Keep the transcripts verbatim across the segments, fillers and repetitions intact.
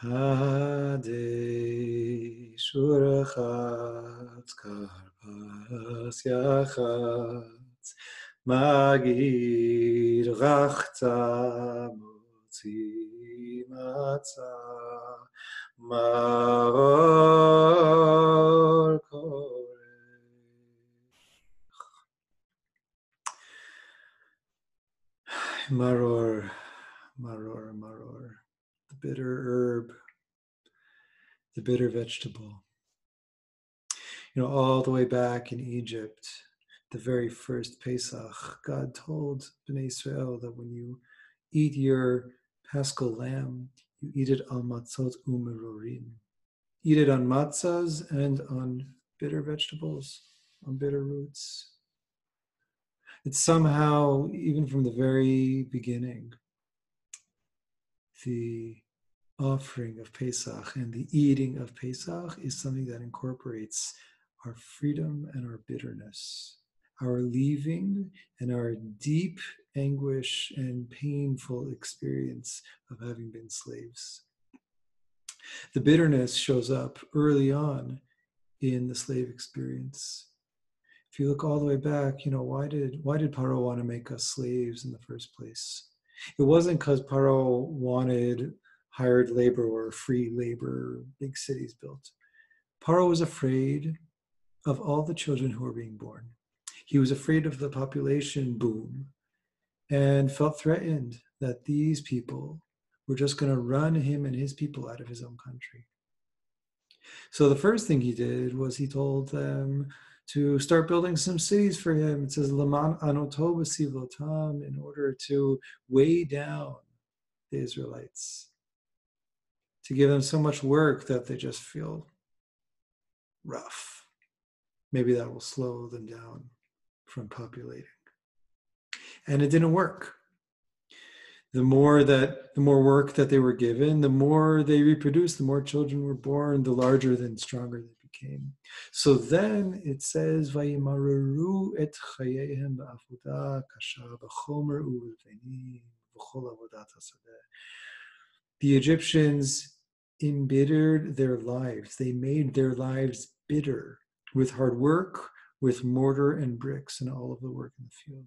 Hade shurachat karpas yachatz magir rachta motzi matza maror korech maror maror maror the bitter herb, the bitter vegetable. You know, all the way back in Egypt, the very first Pesach, God told Bnei Israel that when you eat your Paschal lamb, you eat it on matzot umerorim. Eat it on matzahs and on bitter vegetables, on bitter roots. It's somehow, even from the very beginning, the offering of Pesach and the eating of Pesach is something that incorporates our freedom and our bitterness, our leaving and our deep anguish and painful experience of having been slaves. The bitterness shows up early on in the slave experience. If you look all the way back, you know, why did why did Paro want to make us slaves in the first place? It wasn't because Paro wanted hired labor or free labor, big cities built. Paro was afraid of all the children who were being born. He was afraid of the population boom and felt threatened that these people were just going to run him and his people out of his own country. So the first thing he did was he told them to start building some cities for him. It says, Laman Anotoba Sivotam, in order to weigh down the Israelites, to give them so much work that they just feel rough. Maybe that will slow them down from populating. And it didn't work. The more that, the more work that they were given, the more they reproduced, the more children were born, the larger and stronger they came. So then it says, "Vayimararu et chayehem ba'avodah kasha b'chomer u'v'venim b'chol avodat hasadeh." The Egyptians embittered their lives. They made their lives bitter with hard work, with mortar and bricks, and all of the work in the field.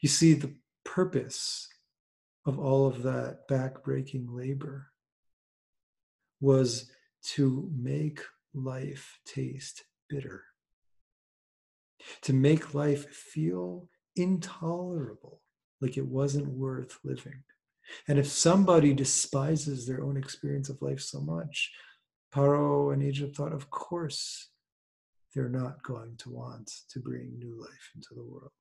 You see, the purpose of all of that back-breaking labor was to make life taste bitter, to make life feel intolerable, like it wasn't worth living. And if somebody despises their own experience of life so much, Paro and Egypt thought, of course, they're not going to want to bring new life into the world.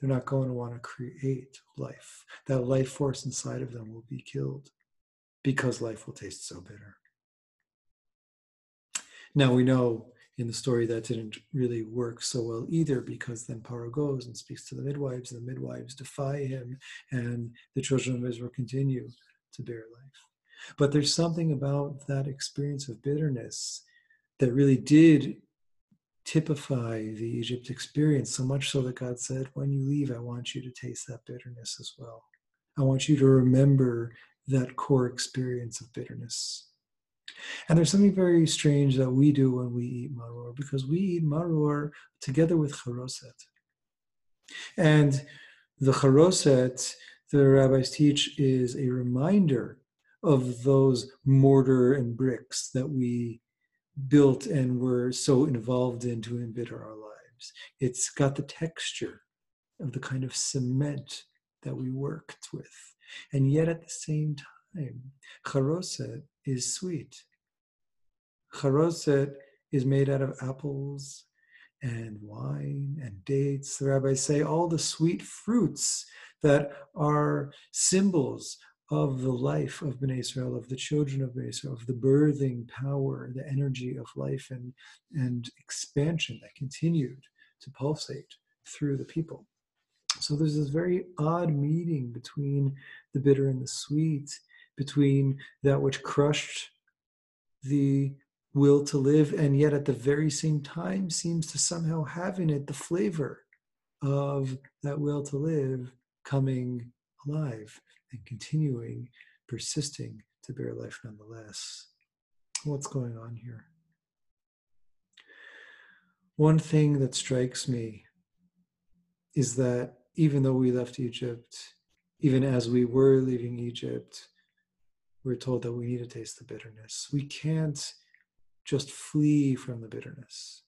They're not going to want to create life. That life force inside of them will be killed because life will taste so bitter. Now we know in the story that didn't really work so well either, because then Paro goes and speaks to the midwives, and the midwives defy him, and the children of Israel continue to bear life. But there's something about that experience of bitterness that really did typify the Egypt experience, so much so that God said, when you leave, I want you to taste that bitterness as well. I want you to remember that core experience of bitterness. And there's something very strange that we do when we eat maror, because we eat maror together with charoset. And the charoset, the rabbis teach, is a reminder of those mortar and bricks that we built and were so involved in to embitter our lives. It's got the texture of the kind of cement that we worked with. And yet at the same time, charoset is sweet. Charoset is made out of apples and wine and dates. The rabbis say all the sweet fruits that are symbols of the life of Bnei Israel, of the children of Bnei Israel, of the birthing power, the energy of life and, and expansion that continued to pulsate through the people. So there's this very odd meeting between the bitter and the sweet, between that which crushed the will to live and yet at the very same time seems to somehow have in it the flavor of that will to live coming alive and continuing, persisting to to bear life nonetheless. What's going on here? One thing that strikes me is that even though we left Egypt, even as we were leaving Egypt, we're told that we need to taste the bitterness. We can't just flee from the bitterness.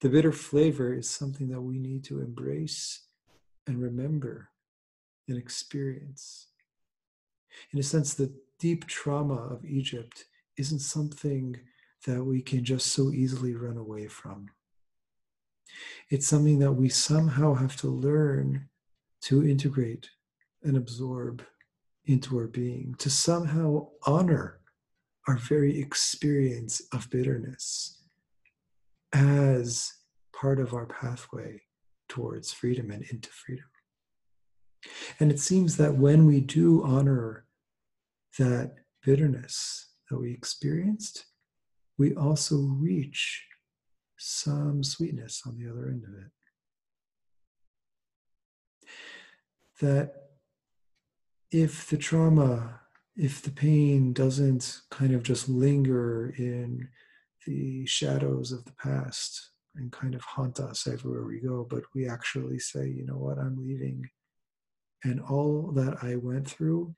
The bitter flavor is something that we need to embrace and remember and experience. In a sense, the deep trauma of Egypt isn't something that we can just so easily run away from. It's something that we somehow have to learn to integrate and absorb into our being, to somehow honor our very experience of bitterness as part of our pathway towards freedom and into freedom. And it seems that when we do honor that bitterness that we experienced, we also reach some sweetness on the other end of it. That if the trauma, if the pain doesn't kind of just linger in the shadows of the past and kind of haunt us everywhere we go, but we actually say, you know what, I'm leaving. And all that I went through,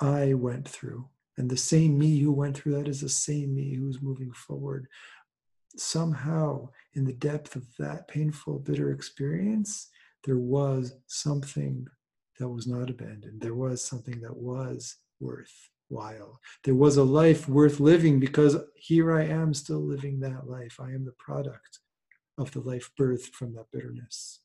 I went through. And the same me who went through that is the same me who's moving forward. Somehow, in the depth of that painful, bitter experience, there was something that was not abandoned. There was something that was worthwhile. There was a life worth living, because here I am still living that life. I am the product of the life birthed from that bitterness.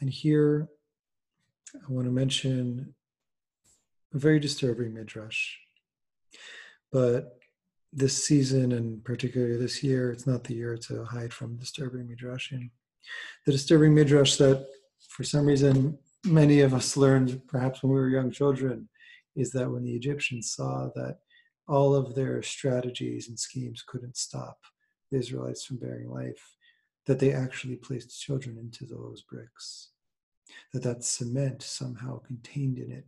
And here I want to mention a very disturbing midrash, but this season, and particularly this year, it's not the year to hide from disturbing midrashim. The disturbing midrash that, for some reason, many of us learned, perhaps when we were young children, is that when the Egyptians saw that all of their strategies and schemes couldn't stop the Israelites from bearing life, that they actually placed children into those bricks, that that cement somehow contained in it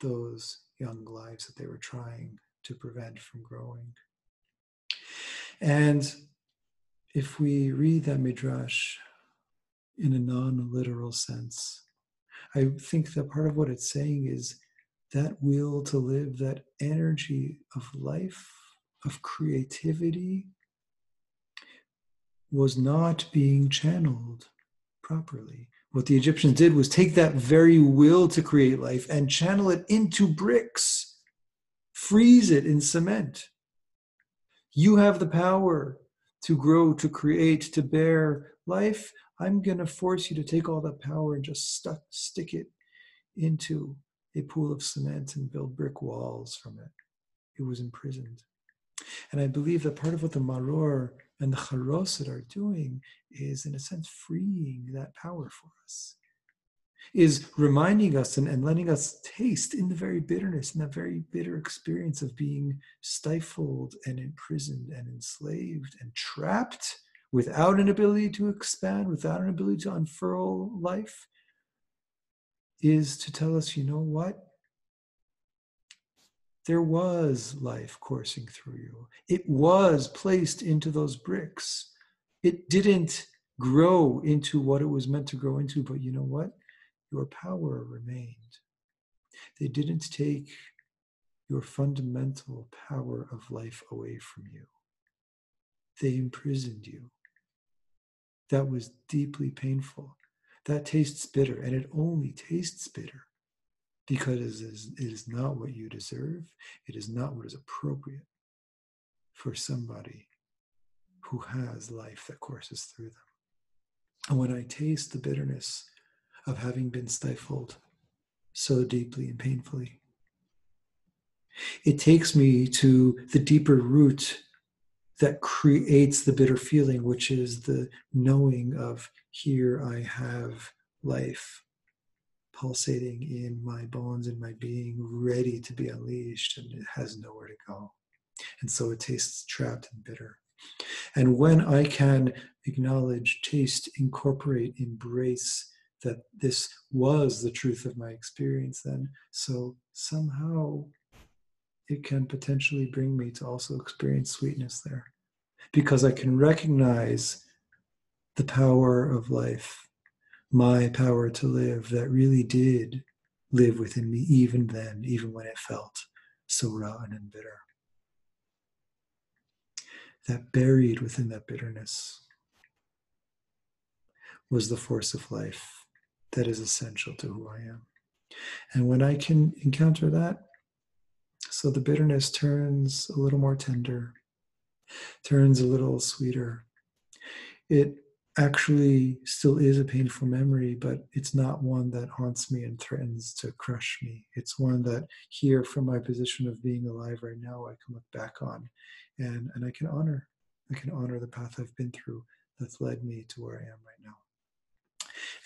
those young lives that they were trying to prevent from growing. And if we read that midrash in a non-literal sense, I think that part of what it's saying is that will to live, that energy of life, of creativity, was not being channeled properly. What the Egyptians did was take that very will to create life and channel it into bricks. Freeze it in cement. You have the power to grow, to create, to bear life. I'm going to force you to take all that power and just stuck, stick it into a pool of cement and build brick walls from it. It was imprisoned. And I believe that part of what the maror and the charoset are doing is, in a sense, freeing that power for us, is reminding us and, and letting us taste in the very bitterness, in that very bitter experience of being stifled and imprisoned and enslaved and trapped without an ability to expand, without an ability to unfurl life, is to tell us, you know what? There was life coursing through you. It was placed into those bricks. It didn't grow into what it was meant to grow into, but you know what? Your power remained. They didn't take your fundamental power of life away from you. They imprisoned you. That was deeply painful. That tastes bitter, and it only tastes bitter because it is, it is not what you deserve. It is not what is appropriate for somebody who has life that courses through them. And when I taste the bitterness of having been stifled so deeply and painfully, it takes me to the deeper root that creates the bitter feeling, which is the knowing of, here I have life pulsating in my bones, in my being, ready to be unleashed, and it has nowhere to go. And so it tastes trapped and bitter. And when I can acknowledge, taste, incorporate, embrace that this was the truth of my experience then, so somehow it can potentially bring me to also experience sweetness there. Because I can recognize the power of life, my power to live, that really did live within me even then, even when it felt so rotten and bitter. That buried within that bitterness was the force of life that is essential to who I am. And when I can encounter that, so the bitterness turns a little more tender, turns a little sweeter. It actually still is a painful memory, but it's not one that haunts me and threatens to crush me. It's one that here, from my position of being alive right now, I can look back on and, and I can honor. I can honor the path I've been through that's led me to where I am right now.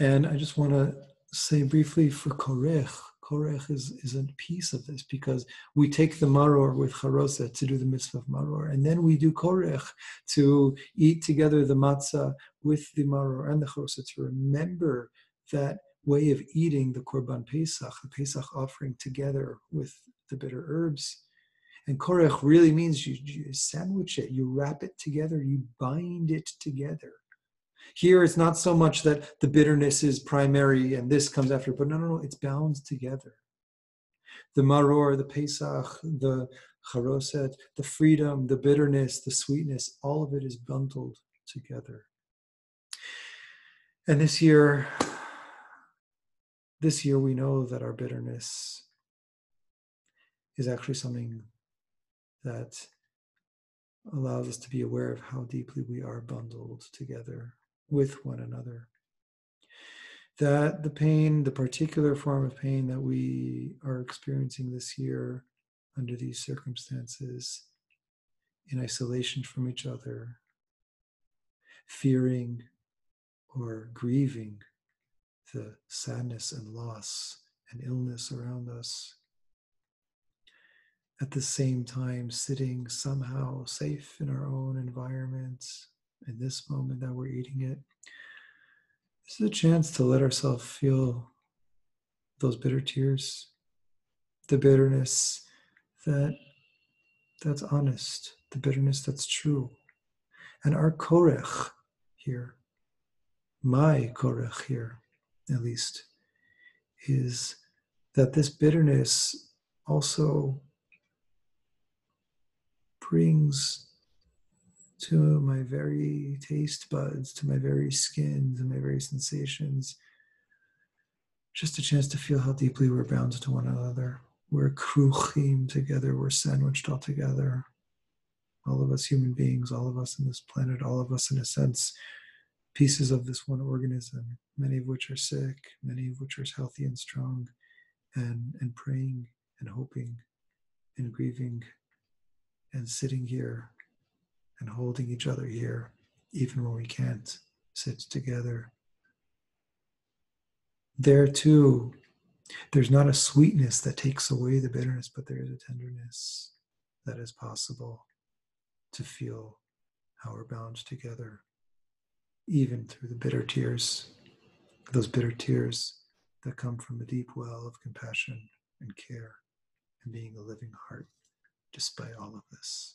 And I just want to say briefly for Korech, Korech is, is a piece of this, because we take the maror with charoset to do the mitzvah of maror, and then we do korech to eat together the matzah with the maror and the charoset to remember that way of eating the korban Pesach, the Pesach offering together with the bitter herbs. And korech really means you, you sandwich it, you wrap it together, you bind it together. Here, it's not so much that the bitterness is primary and this comes after, but no, no, no, it's bound together. The maror, the Pesach, the charoset, the freedom, the bitterness, the sweetness, all of it is bundled together. And this year, this year we know that our bitterness is actually something that allows us to be aware of how deeply we are bundled together with one another. That the pain, the particular form of pain that we are experiencing this year under these circumstances, in isolation from each other, fearing or grieving the sadness and loss and illness around us, at the same time sitting somehow safe in our own environment, in this moment that we're eating it. This is a chance to let ourselves feel those bitter tears, the bitterness that that's honest, the bitterness that's true. And our korech here, my korech here at least, is that this bitterness also brings to my very taste buds, to my very skin, to my very sensations, just a chance to feel how deeply we're bound to one another. We're kruchim together, we're sandwiched all together. All of us human beings, all of us on this planet, all of us in a sense, pieces of this one organism, many of which are sick, many of which are healthy and strong, and, and praying and hoping and grieving and sitting here and holding each other here, even when we can't sit together. There too, there's not a sweetness that takes away the bitterness, but there is a tenderness that is possible to feel how we're bound together, even through the bitter tears, those bitter tears that come from a deep well of compassion and care and being a living heart. Despite all of this.